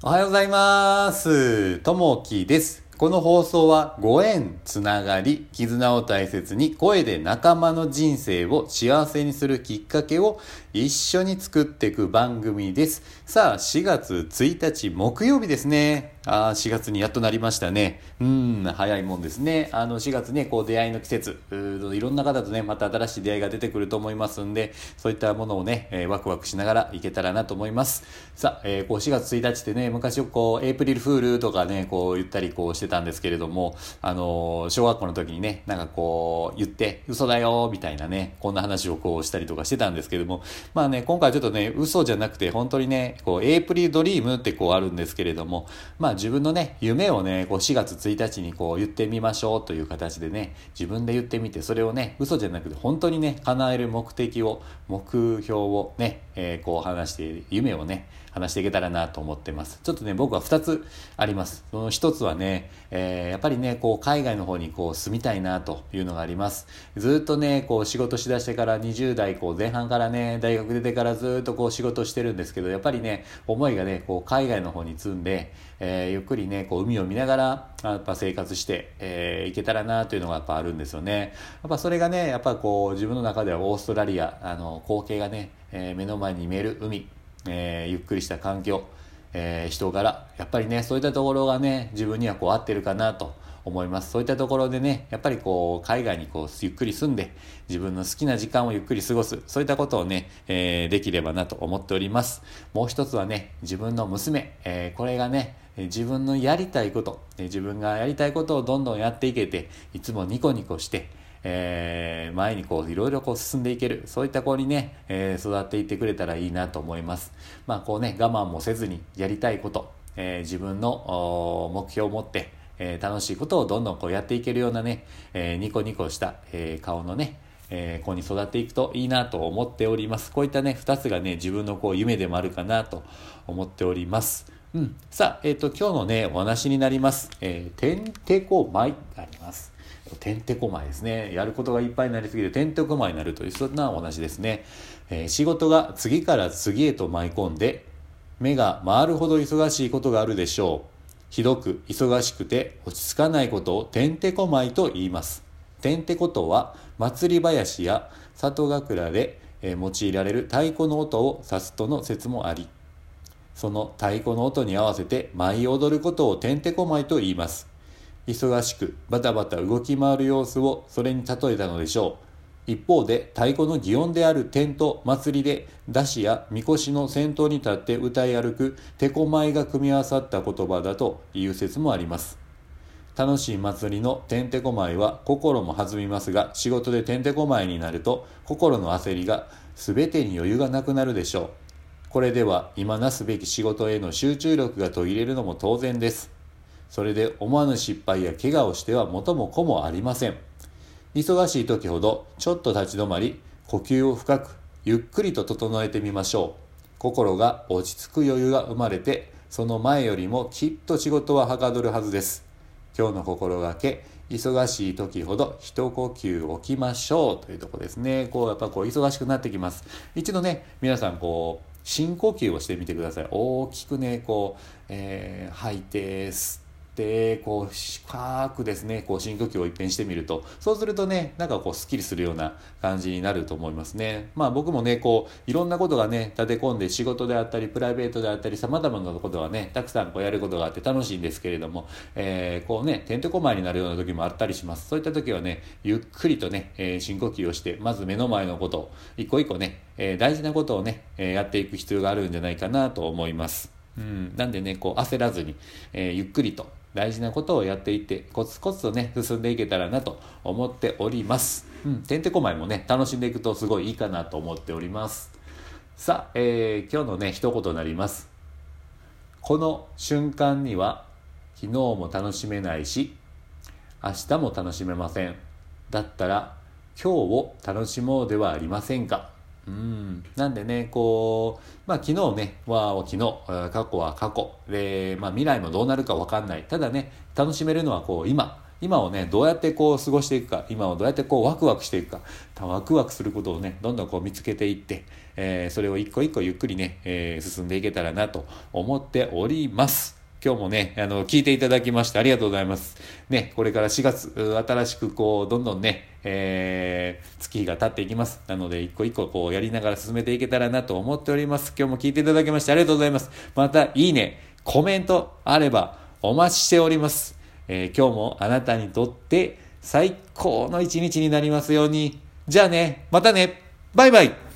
おはようございます。ともきです。この放送はご縁、つながり、絆を大切に声で仲間の人生を幸せにするきっかけを一緒に作っていく番組です。さあ、4月1日木曜日ですね。4月にやっとなりましたね。早いもんですね。4月ね、こう出会いの季節、いろんな方とね、また新しい出会いが出てくると思いますんで、そういったものをね、ワクワクしながらいけたらなと思います。さあ、こう4月1日ってね、昔よくこう、エイプリルフールとかね、こう言ったりこうしてたんですけれども、小学校の時にね、なんかこう言って、嘘だよ、みたいなね、こんな話をこうしたりとかしてたんですけども、まあね、今回はちょっとね、嘘じゃなくて、本当にね、こう、エイプリルドリームってこうあるんですけれども、まあ自分のね、夢をね、こう4月1日にこう言ってみましょうという形でね、自分で言ってみて、それをね、嘘じゃなくて本当にね、叶える目標をね、こう話して、夢をね、話していけたらなと思ってます。ちょっとね、僕は2つあります。その1つはね、やっぱりね、こう海外の方にこう住みたいなというのがあります。ずっとね、こう仕事しだしてから20代こう前半からね、大学出てからずっとこう仕事してるんですけど、やっぱりね、思いがね、こう海外の方に積んで、ゆっくりね、こう海を見ながらやっぱ生活して、いけたらなというのがやっぱあるんですよね。やっぱそれがね、やっぱこう自分の中ではオーストラリア、光景がね、目の前に見える海、ゆっくりした環境、人柄、やっぱりね、そういったところがね、自分にはこう合ってるかなと思います。そういったところでね、やっぱりこう海外にこうゆっくり住んで、自分の好きな時間をゆっくり過ごす、そういったことをね、できればなと思っております。もう一つはね、自分の娘、これがね、自分のやりたいこと、自分がやりたいことをどんどんやっていけて、いつもニコニコして、前にこういろいろこう進んでいける、そういった子にね、育っていってくれたらいいなと思います。まあこうね、我慢もせずにやりたいこと、自分の目標を持って、楽しいことをどんどんこうやっていけるようなね、ニコニコした、顔のね、子に育っていくといいなと思っております。こういったね、2つがね、自分のこう夢でもあるかなと思っております。さあ、今日のね、お話になります。てんてこまいがあります。てんてこまいですね。やることがいっぱいになりすぎててんてこまいになるという、そんなお話ですね。仕事が次から次へと舞い込んで、目が回るほど忙しいことがあるでしょう。ひどく忙しくて落ち着かないことをてんてこまいと言います。てんてことは祭り林や里桜で用いられる太鼓の音を指すとの説もあり、その太鼓の音に合わせて舞い踊ることをてんてこまいと言います。忙しくバタバタ動き回る様子をそれに例えたのでしょう。一方で太鼓の擬音であるてんと祭りで山車やみこしの先頭に立って歌い歩くてこまいが組み合わさった言葉だという説もあります。楽しい祭りのてんてこまいは心も弾みますが、仕事でてんてこまいになると心の焦りが全てに余裕がなくなるでしょう。これでは今なすべき仕事への集中力が途切れるのも当然です。それで思わぬ失敗や怪我をしては元も子もありません。忙しい時ほどちょっと立ち止まり、呼吸を深くゆっくりと整えてみましょう。心が落ち着く余裕が生まれて、その前よりもきっと仕事ははかどるはずです。今日の心がけ、忙しい時ほど一呼吸置きましょうというところですね。こうやっぱこう忙しくなってきます。一度ね、皆さんこう深呼吸をしてみてください。大きくね、こう、吐いて吸って、こう深くですね、こう深呼吸を一遍してみると、そうするとね、なんかこうスッキリするような感じになると思いますね。まあ僕もね、こういろんなことがね、立て込んで、仕事であったりプライベートであったり、様々なことがね、たくさんこうやることがあって楽しいんですけれども、こうね、てんてこまいになるような時もあったりします。そういった時はね、ゆっくりとね、深呼吸をして、まず目の前のことを一個一個ね、大事なことをね、やっていく必要があるんじゃないかなと思います。なんでね、こう焦らずに、ゆっくりと大事なことをやっていって、コツコツとね、進んでいけたらなと思っております。てんてこまいもね、楽しんでいくとすごいいいかなと思っております。さあ、今日のね、一言になります。この瞬間には昨日も楽しめないし、明日も楽しめません。だったら今日を楽しもうではありませんか。なんでね、こう、まあ昨日ね、過去は過去で、まあ未来もどうなるか分かんない。ただね、楽しめるのはこう今、今をねどうやってこう過ごしていくか、今をどうやってこうワクワクしていくか、ワクワクすることをねどんどんこう見つけていって、それを一個一個ゆっくりね、進んでいけたらなと思っております。今日もね、聞いていただきましてありがとうございます。ね、これから4月、新しくこう、どんどんね、月日が経っていきます。なので、一個一個こう、やりながら進めていけたらなと思っております。今日も聞いていただきましてありがとうございます。また、いいね、コメントあればお待ちしております。今日もあなたにとって最高の一日になりますように。じゃあね、またね、バイバイ。